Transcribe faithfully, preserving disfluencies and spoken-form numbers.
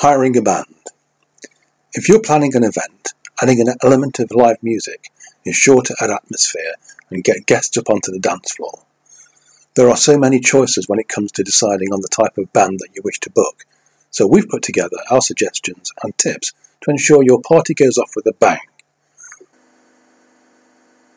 Hiring a band. If you're planning an event, adding an element of live music is sure to add atmosphere and get guests up onto the dance floor. There are so many choices when it comes to deciding on the type of band that you wish to book, so we've put together our suggestions and tips to ensure your party goes off with a bang.